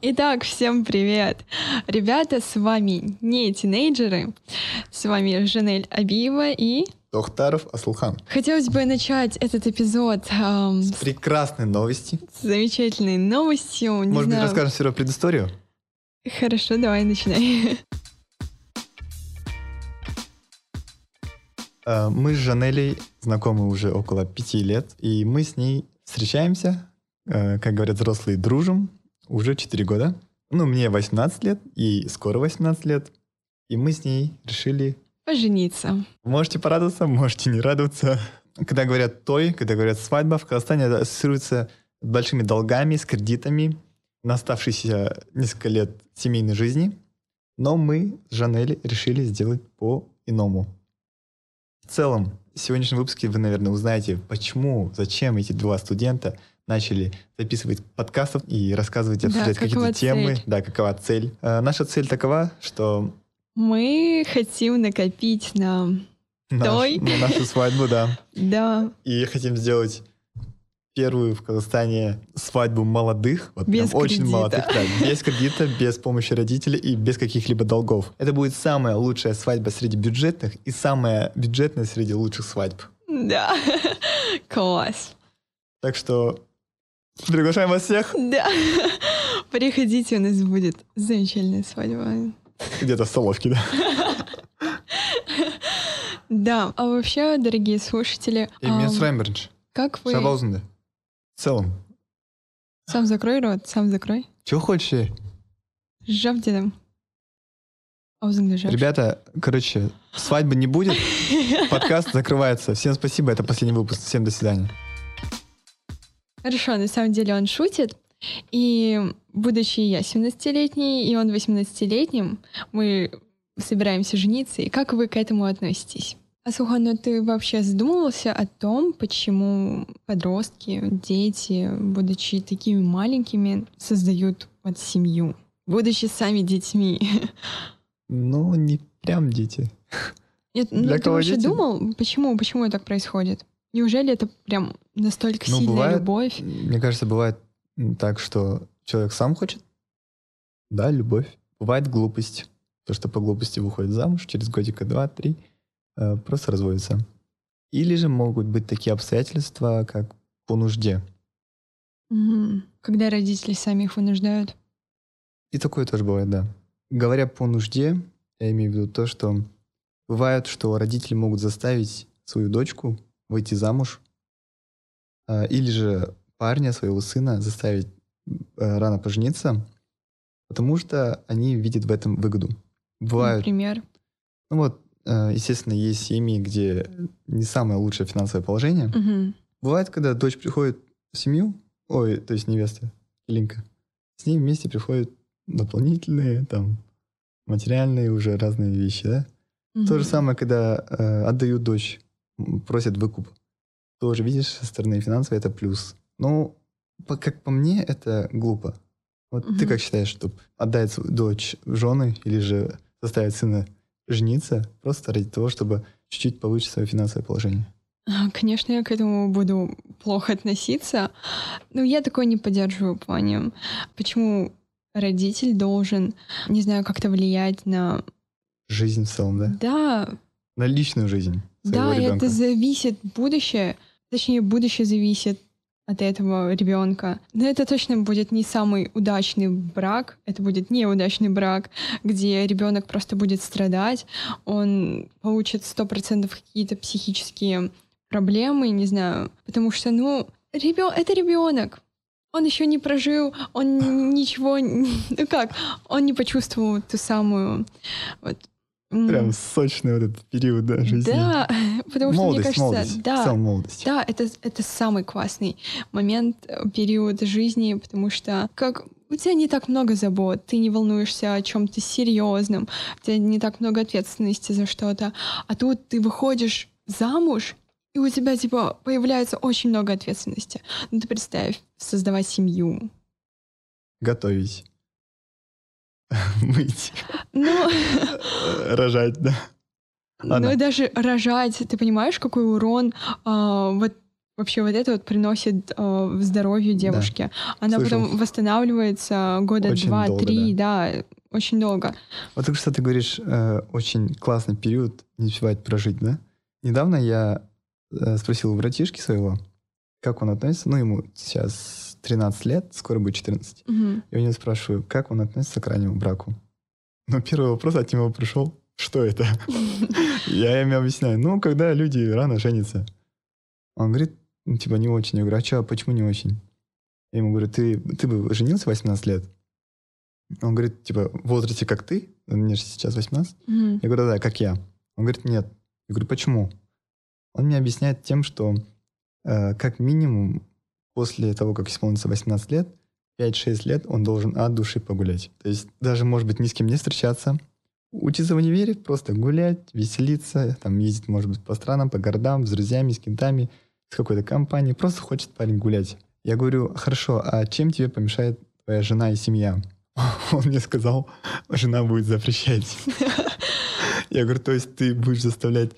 Итак, всем привет! Ребята, с вами не тинейджеры, с вами Жанель Абиева и... Тохтаров Аслыхан. Хотелось бы начать этот эпизод... С прекрасной новости. С замечательной новостью. Может быть, расскажем все равно предысторию? Хорошо, давай, начинай. Мы с Жанелей знакомы уже около 5 лет, и мы с ней встречаемся, как говорят взрослые, дружим, уже 4 года. Ну, мне 18 лет, ей скоро 18 лет, и мы с ней решили... пожениться. Можете порадоваться, можете не радоваться. Когда говорят «той», когда говорят «свадьба», в Казахстане это ассоциируется с большими долгами, с кредитами на оставшиеся несколько лет семейной жизни. Но мы с Жанель решили сделать по-иному. В целом, в сегодняшнем выпуске вы, наверное, узнаете, почему, зачем эти 2 студента начали записывать подкасты и рассказывать, обсуждать какие-то темы. Да, какова цель. Наша цель такова, что... мы хотим накопить на нашу свадьбу, да. Да. И хотим сделать первую в Казахстане свадьбу молодых. Вот без кредита. Очень молодых, да. Без кредита, без помощи родителей и без каких-либо долгов. Это будет самая лучшая свадьба среди бюджетных и самая бюджетная среди лучших свадьб. Да. Класс. Так что приглашаем вас всех. Да. Приходите, у нас будет замечательная свадьба. Где-то в столовке, да. Да, а вообще, дорогие слушатели... Как вы... В целом. Сам закрой рот, сам закрой. Чего хочешь? Жав дедом. Ребята, короче, свадьбы не будет. Подкаст закрывается. Всем спасибо, это последний выпуск. Всем до свидания. Хорошо, на самом деле он шутит. И будучи я 17-летней, и он 18-летним, мы собираемся жениться. И как вы к этому относитесь? Аслыхан, ну ты вообще задумывался о том, почему подростки, дети, будучи такими маленькими, создают вот семью, будучи сами детьми? Ну, не прям дети. Нет, ну ты вообще думал, почему так происходит? Неужели это прям настолько сильная любовь? Мне кажется, бывает... так что человек сам хочет, да, любовь. Бывает глупость, то, что по глупости выходит замуж, через годика 2-3 просто разводится. Или же могут быть такие обстоятельства, как по нужде. Когда родители сами их вынуждают. И такое тоже бывает, да. Говоря по нужде, я имею в виду то, что бывает, что родители могут заставить свою дочку выйти замуж, или же парня, своего сына заставить рано пожениться, потому что они видят в этом выгоду. Бывают, например? Ну вот, естественно, есть семьи, где не самое лучшее финансовое положение. Угу. Бывает, когда дочь приходит в семью, то есть невеста, Линка, с ней вместе приходят дополнительные, там, материальные уже разные вещи, да? Угу. То же самое, когда отдают дочь, просят выкуп. Тоже, видишь, со стороны финансовой это плюс. Ну, как по мне, это глупо. Вот ты как считаешь, что отдать свою дочь в жены или же заставить сына жениться просто ради того, чтобы чуть-чуть повысить свое финансовое положение? Конечно, я к этому буду плохо относиться. Но я такое не поддерживаю по ним. Почему родитель должен, не знаю, как-то влиять на... жизнь в целом, да? Да. На личную жизнь своего ребенка. Это зависит будущее. Точнее, будущее зависит от этого ребенка. Но это точно будет не самый удачный брак, это будет неудачный брак, где ребенок просто будет страдать, он получит 100% какие-то психические проблемы, не знаю, потому что, это ребенок. Он еще не прожил, он ничего, он не почувствовал ту самую... вот. Прям сочный вот этот период, да, жизни. Да, потому что, мне кажется... Молодость. Да, это самый классный момент, период жизни, потому что у тебя не так много забот, ты не волнуешься о чем-то серьезном, у тебя не так много ответственности за что-то, а тут ты выходишь замуж, и у тебя, появляется очень много ответственности. Ну, ты представь, создавать семью. Готовить. Мыть. Рожать, да. Ну, даже рожать, ты понимаешь, какой урон Вообще вот это вот приносит здоровью девушке. Да. Она потом восстанавливается года 2-3, да, очень долго. Вот так что ты говоришь, очень классный период не успевает прожить, да? Недавно я спросил у братишки своего, как он относится, ну ему сейчас 13 лет, скоро будет 14. Угу. Я у него спрашиваю, как он относится к раннему браку. Но первый вопрос от него пришел, что это? Я им объясняю, ну когда люди рано женятся. Он говорит, ну, типа, не очень. Я говорю, а что, почему не очень? Я ему говорю, ты бы женился в 18 лет? Он говорит, типа, в возрасте как ты? Мне же сейчас 18. Mm-hmm. Я говорю, да, как я. Он говорит, нет. Я говорю, почему? Он мне объясняет тем, что как минимум после того, как исполнится 18 лет, 5-6 лет он должен от души погулять. То есть даже, может быть, ни с кем не встречаться, учиться в универе, просто гулять, веселиться, там, ездить, может быть, по странам, по городам, с друзьями, с кентами, с какой-то компанией. Просто хочет парень гулять. Я говорю, хорошо, а чем тебе помешает твоя жена и семья? Он мне сказал, жена будет запрещать. Я говорю, то есть ты будешь заставлять,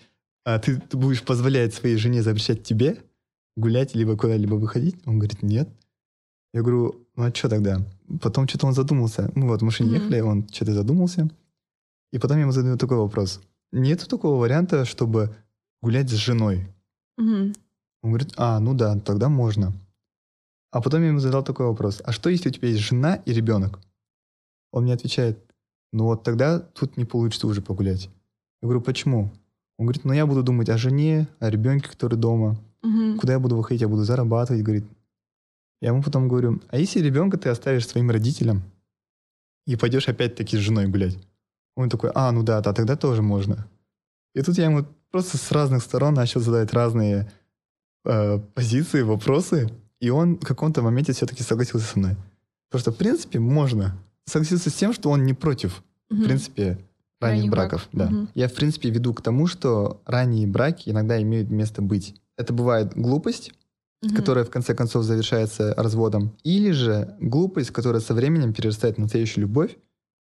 ты будешь позволять своей жене запрещать тебе гулять, либо куда-либо выходить? Он говорит, нет. Я говорю, ну а что тогда? Потом что-то он задумался. Мы вот в машине ехали, он что-то задумался. И потом я ему задаю такой вопрос. Нету такого варианта, чтобы гулять с женой? Mm-hmm. Он говорит, а, ну да, тогда можно. А потом я ему задал такой вопрос. А что, если у тебя есть жена и ребенок? Он мне отвечает, ну вот тогда тут не получится уже погулять. Я говорю, почему? Он говорит, ну я буду думать о жене, о ребенке, который дома. Mm-hmm. Куда я буду выходить, я буду зарабатывать, говорит. Я ему потом говорю, а если ребенка ты оставишь своим родителям и пойдешь опять-таки с женой гулять? Он такой, а, ну да, тогда тоже можно. И тут я ему просто с разных сторон начал задавать разные позиции, вопросы, и он в каком-то моменте все-таки согласился со мной. Потому что, в принципе, можно согласиться с тем, что он не против, в принципе, ранних браков. Да. Я, в принципе, веду к тому, что ранние браки иногда имеют место быть. Это бывает глупость, которая, в конце концов, завершается разводом, или же глупость, которая со временем перерастает в настоящую любовь,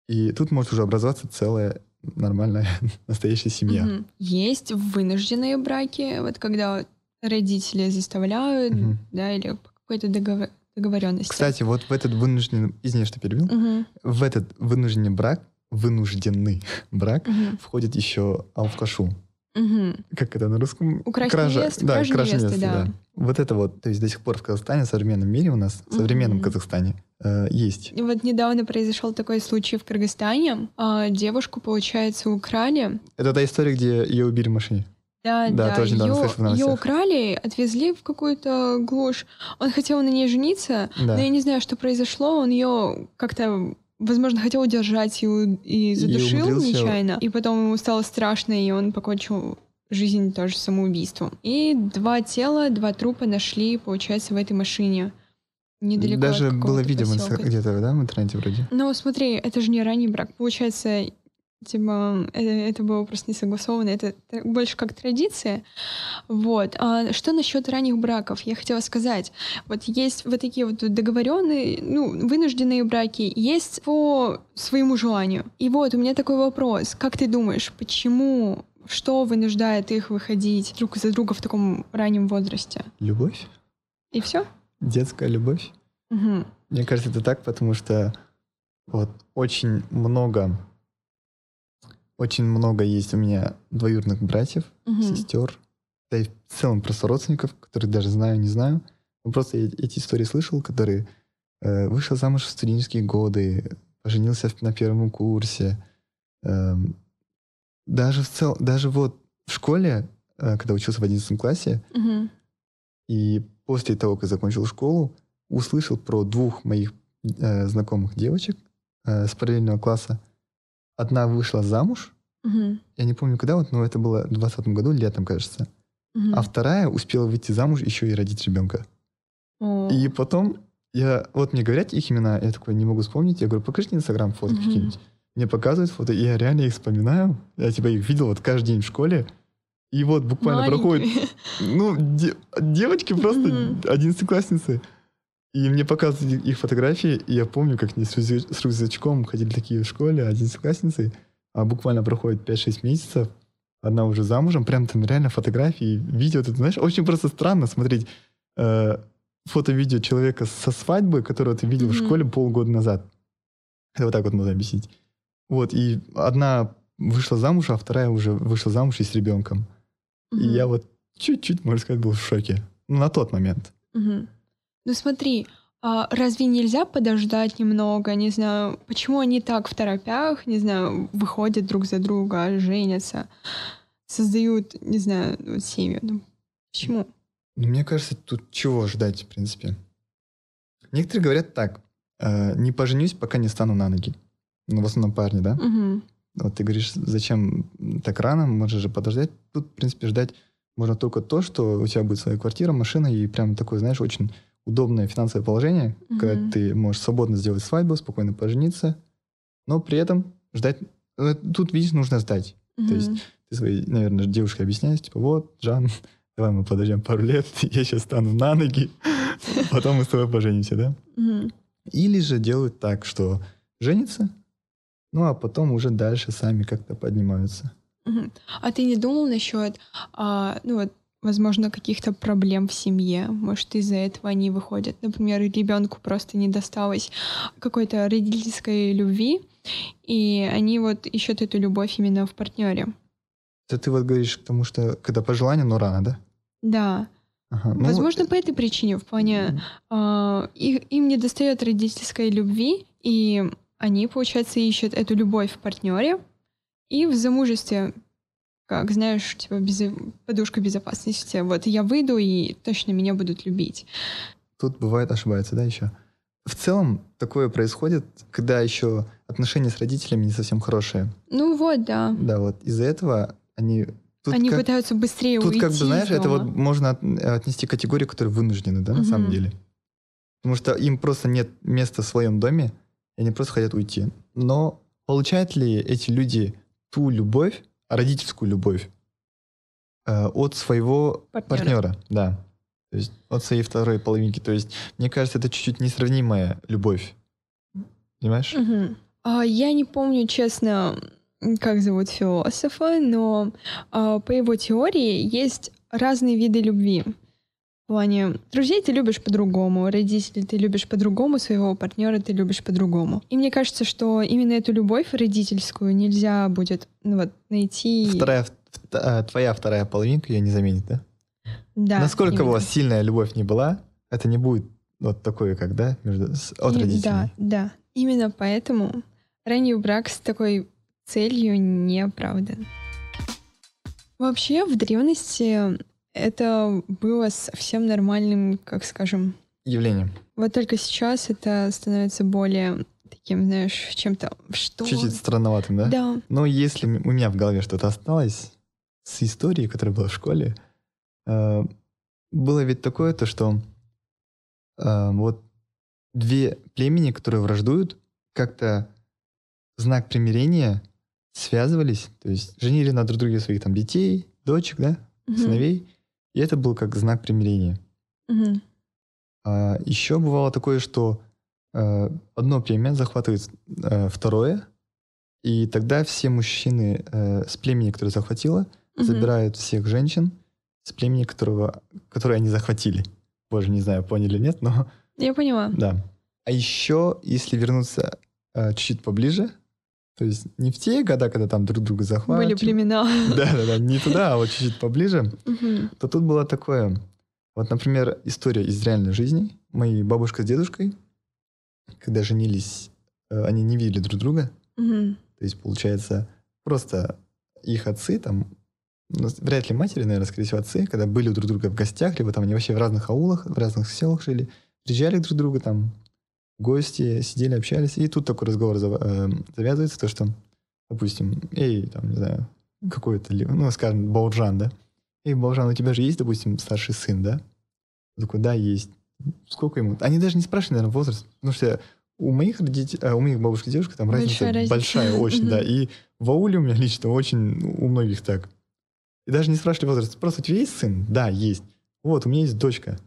и тут может уже образоваться целая нормальная настоящая семья. Mm-hmm. Есть вынужденные браки, вот когда родители заставляют, да, или по какой-то договоренности. Кстати, вот в этот вынужденный, извини, что перебил, в этот вынужденный брак входит еще алкашу. Как это на русском? Кража невесты. Вот это вот, то есть до сих пор в Казахстане, в современном мире у нас, в современном Казахстане есть. Вот недавно произошел такой случай в Кыргызстане. Девушку, получается, украли. Это та история, где ее убили в машине? Да. Тоже недавно слышал в новостях. Ее украли, отвезли в какую-то глушь. Он хотел на ней жениться, но я не знаю, что произошло. Он ее как-то... Возможно, хотел удержать и задушил нечаянно. И потом ему стало страшно, и он покончил жизнь тоже самоубийством. И два трупа нашли, получается, в этой машине. Недалеко даже от было видео где-то, да, в интернете вроде? Ну, смотри, это же не ранний брак. Получается, типа, это было просто не согласовано. Это больше как традиция. Вот. А что насчет ранних браков? Я хотела сказать. Вот есть вот такие вот договоренные, вынужденные браки. Есть по своему желанию. И вот у меня такой вопрос. Как ты думаешь, почему, что вынуждает их выходить друг за друга в таком раннем возрасте? Любовь. И все? Детская любовь. Угу. Мне кажется, это так, потому что вот очень много есть у меня двоюродных братьев, сестер, да и в целом просто родственников, которых даже знаю, не знаю. Но просто я эти истории слышал, которые вышел замуж в студенческие годы, поженился на первом курсе. Даже вот в школе, когда учился в 11 классе, и после того, как закончил школу, услышал про двух моих знакомых девочек с параллельного класса. Одна вышла замуж, я не помню когда, вот, но это было в 2020 году, летом, кажется. А вторая успела выйти замуж, еще и родить ребенка. Oh. И потом, вот мне говорят их имена, я такой не могу вспомнить, я говорю, покажи мне Инстаграм фотки какие-нибудь. Мне показывают фото, и я реально их вспоминаю. Я тебя их видел вот каждый день в школе. И вот буквально проходит... девочки просто, 11-классницы. И мне показывали их фотографии, и я помню, как они с рюкзачком ходили такие в школе, 11-классницы, а буквально проходит 5-6 месяцев, Одна уже замужем, прям там реально фотографии, видео, ты знаешь, очень просто странно смотреть фото-видео человека со свадьбы, которого ты видел в школе полгода назад. Это вот так вот можно объяснить. Вот, и одна вышла замуж, а вторая уже вышла замуж и с ребенком. И я вот чуть-чуть, можно сказать, был в шоке. Ну, на тот момент. Ну, смотри, а разве нельзя подождать немного? Не знаю, почему они так в торопях, не знаю, выходят друг за друга, женятся, создают, не знаю, семью. Ну, почему? Ну, мне кажется, тут чего ждать, в принципе. Некоторые говорят так, не поженюсь, пока не стану на ноги. Ну, в основном парни, да? Вот ты говоришь, зачем так рано, можешь же подождать. Тут, в принципе, ждать можно только то, что у тебя будет своя квартира, машина, и прям такое, знаешь, очень удобное финансовое положение, когда ты можешь свободно сделать свадьбу, спокойно пожениться, но при этом ждать... Тут, видишь, нужно ждать. То есть ты своей, наверное, девушке объясняешь, типа, вот, Жан, давай мы подождем пару лет, я сейчас стану на ноги, потом мы с тобой поженимся, да? Или же делают так, что женятся, ну, а потом уже дальше сами как-то поднимаются. А ты не думал насчет, ну, вот, возможно, каких-то проблем в семье? Может, из-за этого они выходят? Например, ребенку просто не досталось какой-то родительской любви, и они вот ищут эту любовь именно в партнере. Это ты вот говоришь к тому, что когда по желанию, но рано, да? Да. Ага, ну возможно, вот... по этой причине, в плане им не достает родительской любви, и... Они, получается, ищут эту любовь в партнере и в замужестве, как, знаешь, типа подушка безопасности. Вот я выйду, и точно меня будут любить. Тут бывает ошибаются, да, еще? В целом такое происходит, когда еще отношения с родителями не совсем хорошие. Ну вот, да. Да, вот. Из-за этого они... Они как... пытаются быстрее уйти. Тут как бы, знаешь, это вот можно отнести к категории, которые вынуждены, да, на самом деле. Потому что им просто нет места в своем доме, и они просто хотят уйти. Но получают ли эти люди ту любовь, родительскую любовь, от своего партнера? Да. То есть от своей второй половинки. То есть, мне кажется, это чуть-чуть несравнимая любовь. Понимаешь? Я не помню, честно, как зовут философа, но по его теории есть разные виды любви. В плане друзей ты любишь по-другому, родителей ты любишь по-другому, своего партнера ты любишь по-другому. И мне кажется, что именно эту любовь родительскую нельзя будет, ну, вот, найти. Твоя вторая половинка ее не заменит, да? Да. Насколько у вас сильная любовь не была, это не будет вот такое, как, да, от родителей. Да, да. Именно поэтому ранний брак с такой целью не оправдан. Вообще, в древности... Это было совсем нормальным, как скажем... явлением. Вот только сейчас это становится более таким, знаешь, чем-то... Что? Чуть-чуть странноватым, да? Да. Но если у меня в голове что-то осталось с историей, которая была в школе, было ведь такое то, что вот две племени, которые враждуют, как-то в знак примирения связывались, то есть женили на друг друге своих там детей, дочек, да, сыновей, и это был как знак примирения. А еще бывало такое, что одно племя захватывает второе, и тогда все мужчины с племени, которое захватило, забирают всех женщин с племени, которые они захватили. Боже, не знаю, поняли или нет, но... Я поняла. Да. А еще, если вернуться чуть-чуть поближе, то есть не в те года, когда там друг друга захватывали. Были племена. Да-да-да, не туда, а вот чуть-чуть поближе. То тут было такое. Вот, например, история из реальной жизни. Мои бабушка с дедушкой, когда женились, они не видели друг друга. То есть, получается, просто их отцы там, вряд ли матери, наверное, скорее всего, отцы, когда были друг друга в гостях, либо там они вообще в разных аулах, в разных селах жили, приезжали друг к другу там, гости, сидели, общались, и тут такой разговор завязывается, то, что, допустим, эй, там, не знаю, какой-то, ну, скажем, Бауджан, да? Эй, Бауджан, у тебя же есть, допустим, старший сын, да? Он такой, да, есть. Сколько ему? Они даже не спрашивают, наверное, возраст, потому что у моих бабушек и девушек там разница большая очень, да, и в ауле у меня лично очень у многих так. И даже не спрашивали возраст, просто у тебя есть сын? Да, есть. Вот, у меня есть дочка.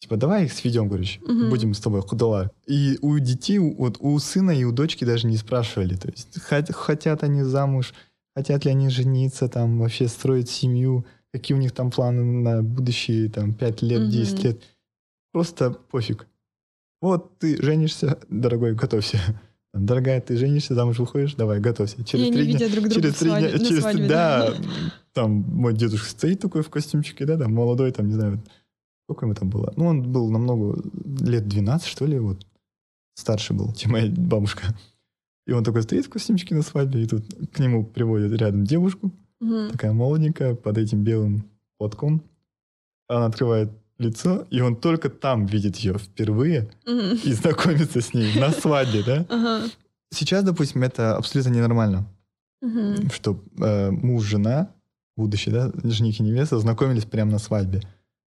Типа, давай их сведем, короче, будем с тобой худалар. И у детей, вот у сына и у дочки даже не спрашивали. То есть хотят они замуж, хотят ли они жениться, там, вообще строить семью, какие у них там планы на будущие там, 5 лет, 10 лет. Просто пофиг. Вот ты женишься, дорогой, готовься. Дорогая, ты женишься, замуж выходишь, давай, готовься. Через 3 дня... Через 3 дня... Да, там мой дедушка стоит такой в костюмчике, да, там молодой, там, не знаю, сколько ему там было. Ну, он был намного... лет 12, что ли, вот. Старше был, чем моя бабушка. И он такой стоит в костюмчике на свадьбе, и тут к нему приводят рядом девушку, такая молоденькая, под этим белым платком. Она открывает лицо, и он только там видит ее впервые и знакомится с ней на свадьбе, да? Сейчас, допустим, это абсолютно ненормально, что муж, жена, будущее, да, жених и невеста знакомились прямо на свадьбе.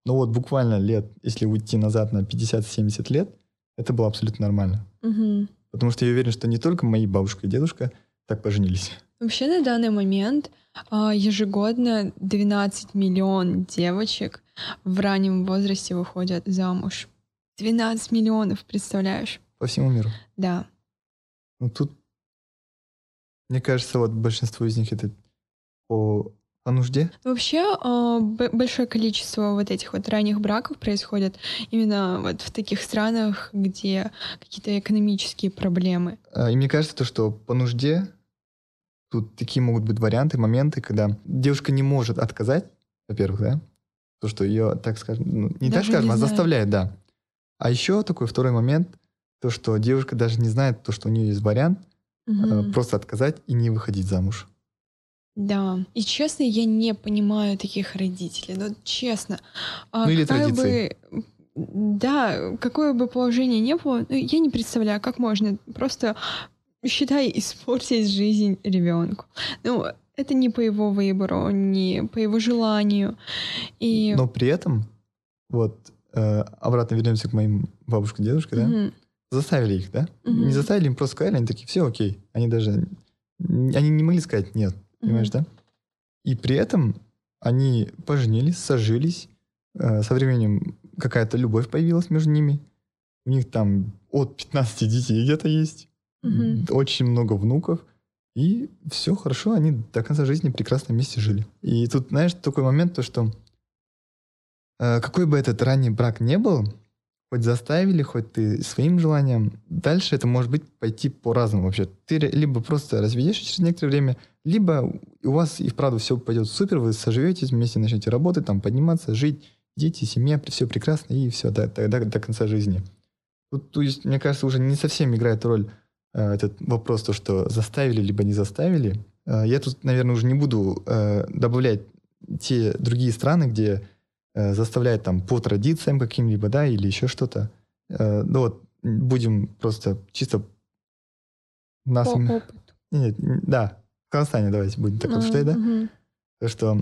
Но вот буквально лет, если уйти назад на 50-70 лет, это было абсолютно нормально. Потому что я уверен, что не только мои бабушка и дедушка так поженились. Вообще на данный момент ежегодно 12 миллионов девочек в раннем возрасте выходят замуж. 12 миллионов, представляешь? По всему миру? Да. Ну тут, мне кажется, вот большинство из них это по нужде. Вообще большое количество вот этих вот ранних браков происходит именно вот в таких странах, где какие-то экономические проблемы. И мне кажется, то, что по нужде тут такие могут быть варианты, моменты, когда девушка не может отказать, во-первых, да, то, что ее, так скажем, ну, не даже так скажем, не а знает. Заставляет, да. А еще такой второй момент, то, что девушка даже не знает, то, что у нее есть вариант просто отказать и не выходить замуж. Да. И честно, я не понимаю таких родителей. Ну, честно. Ну, или традиции. Да, какое бы положение ни было, ну, я не представляю, как можно просто, считай, испортить жизнь ребенку. Ну, это не по его выбору, не по его желанию. И... Но при этом, вот, обратно вернемся к моим бабушке и дедушке, да? Заставили их, да? Не заставили, им просто сказали, они такие, все окей. Они даже... Они не могли сказать нет. Понимаешь, да? И при этом они поженились, сожились. Со временем какая-то любовь появилась между ними. У них там от 15 детей где-то есть. Очень много внуков. И все хорошо, они до конца жизни прекрасно вместе жили. И тут, знаешь, такой момент, то что какой бы этот ранний брак ни был, хоть заставили, хоть ты своим желанием, дальше это может быть пойти по-разному вообще. Ты либо просто разведешься через некоторое время, либо у вас и вправду все пойдет супер, вы соживетесь, вместе начнете работать, там, подниматься, жить, дети, семья, все прекрасно, и все, до конца жизни. Тут, то есть, мне кажется, уже не совсем играет роль этот вопрос, то, что заставили, либо не заставили. Я тут, наверное, уже не буду добавлять те другие страны, где... заставляет там по традициям каким-либо, да, или еще что-то. Ну вот, будем просто чисто... Нас... По опыту. Нет, да, в Казахстане давайте будем так обсуждать, да? Потому что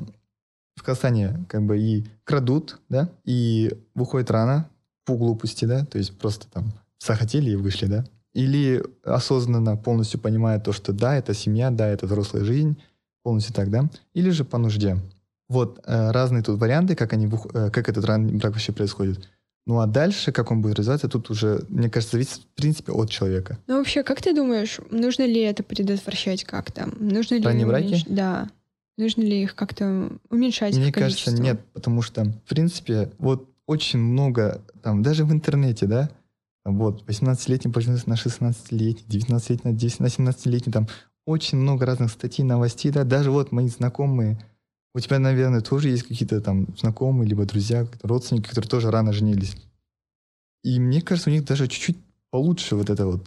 в Казахстане как бы и крадут, да, и выходит рано по глупости, да, то есть просто там захотели и вышли, да. Или осознанно полностью понимая то, что да, это семья, да, это взрослая жизнь, полностью так, да. Или же по нужде. Вот разные тут варианты, как этот ранний брак вообще происходит. Ну а дальше, как он будет развиваться, тут уже, мне кажется, зависит, в принципе, от человека. Ну вообще, как ты думаешь, нужно ли это предотвращать как-то? Нужно ли ранние браки? Да. Нужно ли их как-то уменьшать? Мне кажется, нет, потому что, в принципе, вот очень много, там, даже в интернете, да, вот 18-летний поженился на 16-летний, 19-летний на 17-летний, там очень много разных статей, новостей, да, даже вот мои знакомые. У тебя, наверное, тоже есть какие-то там знакомые, либо друзья, родственники, которые тоже рано женились. И мне кажется, у них даже чуть-чуть получше вот эта вот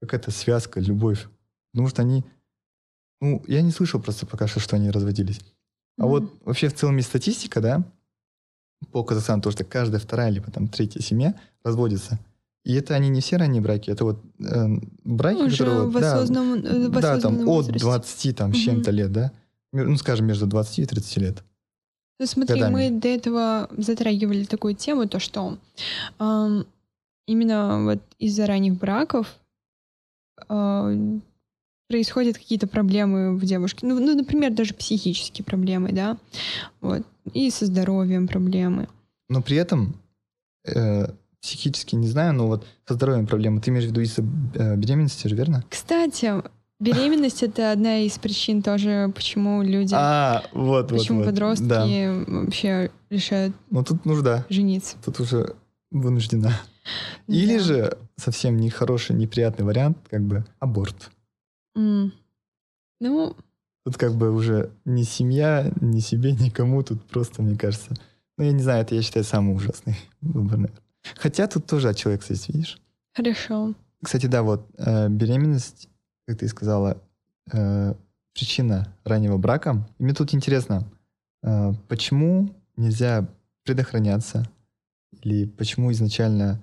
какая-то связка, любовь. Потому что они... Ну, я не слышал просто пока что они разводились. А вот вообще в целом есть статистика, да, по Казахстану, то, что каждая вторая, либо там третья семья разводится. И это они не все ранние браки, это вот браки, уже которые... Вот, да, там возрасте. От 20 там с чем-то лет, да. Ну, скажем, между 20 и 30 лет. Ну, смотри, годами. Мы до этого затрагивали такую тему, то что именно вот из-за ранних браков происходят какие-то проблемы в девушке. Ну, например, даже психические проблемы, да? Вот. И со здоровьем проблемы. Но при этом, психически не знаю, но вот со здоровьем проблемы. Ты имеешь в виду из-за беременности, верно? Кстати... Беременность — это одна из причин тоже, почему люди... Почему подростки вообще решают жениться. Тут уже вынуждена. Или же совсем нехороший, неприятный вариант, аборт. Тут уже ни семья, ни себе, никому. Тут просто, мне кажется... я не знаю, это я считаю самый ужасный выбор, наверное. Хотя тут тоже от человека зависит, видишь? Хорошо. Кстати, беременность, как ты сказала, причина раннего брака. И мне тут интересно, почему нельзя предохраняться? Или почему изначально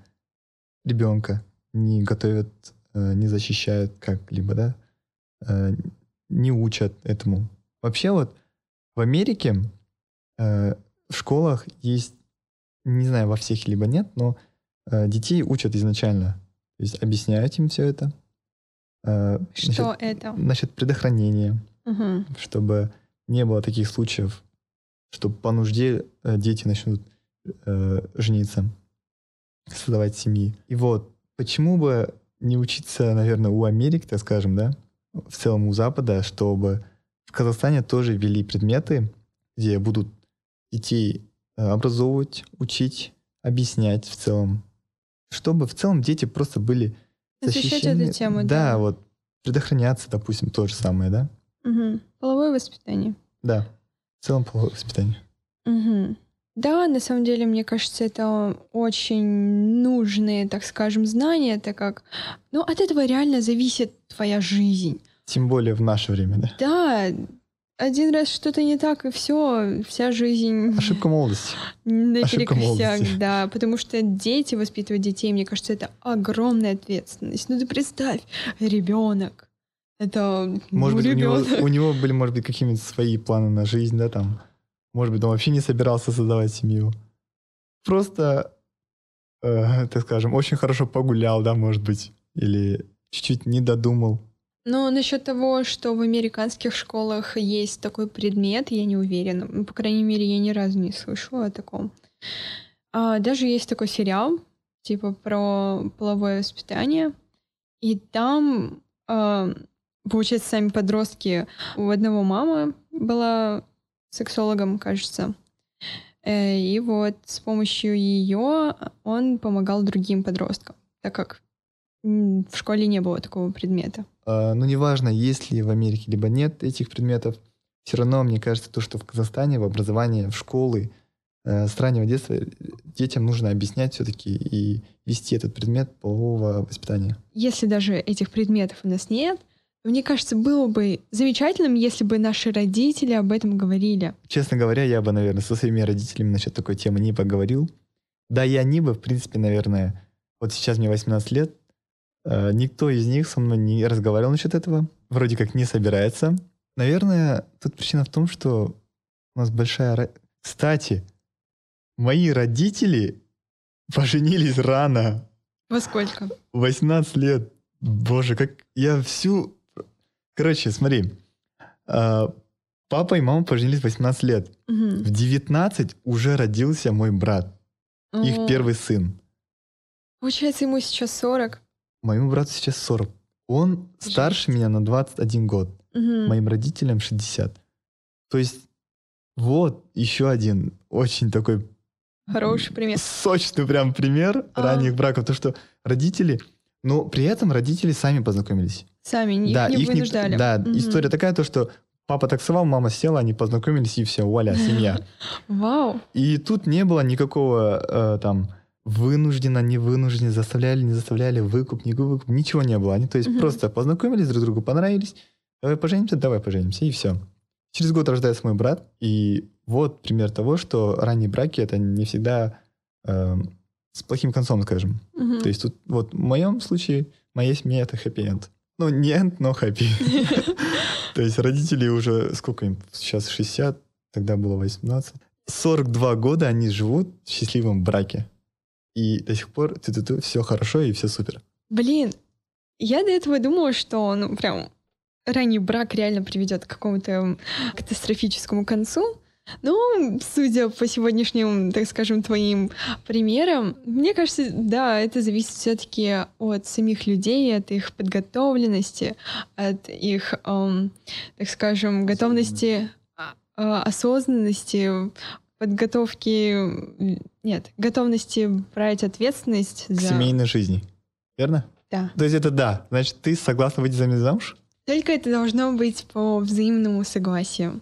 ребенка не готовят, не защищают как-либо, не учат этому? Вообще в Америке в школах есть, не знаю, во всех либо нет, но детей учат изначально. То есть объясняют им все это. Что это? Насчет предохранения. Угу. Чтобы не было таких случаев, что по нужде дети начнут жениться, создавать семьи. И почему бы не учиться, наверное, у Америки, так скажем, в целом у Запада, чтобы в Казахстане тоже ввели предметы, где будут детей образовывать, учить, объяснять в целом. Чтобы в целом дети просто были защищены. Эту тему, да. Да, предохраняться, допустим, то же самое, да? Угу. Половое воспитание. Да, в целом половое воспитание. Угу. Да, на самом деле, мне кажется, это очень нужные, так скажем, знания, так как от этого реально зависит твоя жизнь. Тем более в наше время, да? Да, один раз что-то не так, и все, вся жизнь... Ошибка молодости. Ошибка молодости. Да, потому что дети, воспитывать детей, мне кажется, это огромная ответственность. Ты представь, ребенок. Это... Может быть, у него были, может быть, какие-нибудь свои планы на жизнь, Может быть, он вообще не собирался создавать семью. Просто, так скажем, очень хорошо погулял, может быть. Или чуть-чуть не додумал. Но насчет того, что в американских школах есть такой предмет, я не уверена. По крайней мере, я ни разу не слышала о таком. Даже есть такой сериал, про половое воспитание. И там, получается, сами подростки. У одного мама была сексологом, кажется. И с помощью ее он помогал другим подросткам, так как в школе не было такого предмета. Неважно, есть ли в Америке либо нет этих предметов, все равно, мне кажется, то, что в Казахстане, в образовании, в школы с раннего детства детям нужно объяснять все-таки и вести этот предмет полового воспитания. Если даже этих предметов у нас нет, мне кажется, было бы замечательным, если бы наши родители об этом говорили. Честно говоря, я бы, наверное, со своими родителями насчет такой темы не поговорил. Да и они бы, в принципе, наверное, сейчас мне 18 лет, никто из них со мной не разговаривал насчет этого. Вроде как не собирается. Наверное, тут причина в том, что у нас большая... Кстати, мои родители поженились рано. Во сколько? 18 лет. Боже, как я всю... Короче, смотри. Папа и мама поженились в 18 лет. Угу. В 19 уже родился мой брат. О. Их первый сын. Получается, ему сейчас 40. Моему брату сейчас 40. Он старше меня на 21 год. Угу. Моим родителям 60. То есть еще один очень такой... Хороший пример. Сочный прям пример ранних браков. То, что родители... Но при этом родители сами познакомились. Сами, их не вынуждали. Да, история такая, то, что папа таксовал, мама села, они познакомились, и все, вуаля, семья. Вау. И тут не было никакого вынужденно, не вынужденно, заставляли, не заставляли, выкуп, не выкуп, ничего не было. Они, просто познакомились, друг другу понравились, давай поженимся, и все. Через год рождается мой брат, и пример того, что ранние браки — это не всегда... с плохим концом, скажем. Угу. То есть тут в моем случае, моя семья — это хэппи-энд. Не энд, но хэппи. То есть родители уже, сколько им? Сейчас 60, тогда было 18. 42 года они живут в счастливом браке. И до сих пор все хорошо и все супер. Блин, я до этого думала, что прям ранний брак реально приведет к какому-то катастрофическому концу. Ну, судя по сегодняшним, так скажем, твоим примерам, мне кажется, да, это зависит все-таки от самих людей, от их подготовленности, от их, так скажем, готовности, осознанности, готовности брать ответственность за... семейной жизни, верно? Да. То есть это да, значит, ты согласна выйти за меня замуж? Только это должно быть по взаимному согласию.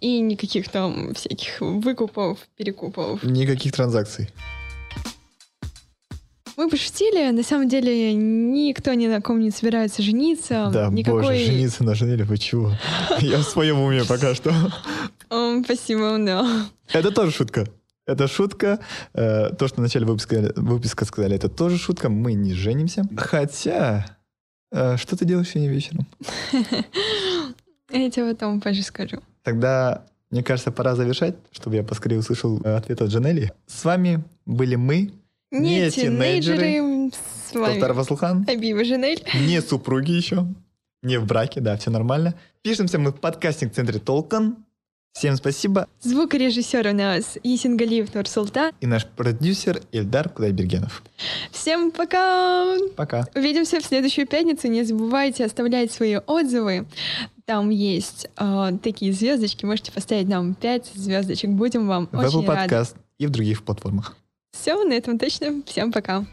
И никаких там всяких выкупов, перекупов. Никаких транзакций. Мы пошутили, на самом деле никто ни на ком не собирается жениться. Да, никакой... боже, жениться на Жанеле, вы чего? Я в своем уме пока что. Спасибо, но... Это тоже шутка. Это шутка. То, что в начале выпуска сказали, это тоже шутка. Мы не женимся. Хотя, что ты делаешь сегодня вечером? Я тебе потом позже скажу. Тогда, мне кажется, пора завершать, чтобы я поскорее услышал ответ от Жанели. С вами были мы, не тинейджеры, Тохтаров Аслыхан, Абиева Жанель, не супруги еще, не в браке, да, все нормально. Пишемся мы в подкастинг-центре Толкан. Всем спасибо. Звукорежиссер у нас Исин Галиев Нурсултан. И наш продюсер Ильдар Кудайбергенов. Всем пока! Пока. Увидимся в следующую пятницу. Не забывайте оставлять свои отзывы. Там есть такие звездочки. Можете поставить нам 5 звездочек. Будем вам в очень рады. В Apple Podcast и в других платформах. Все, на этом точно. Всем пока.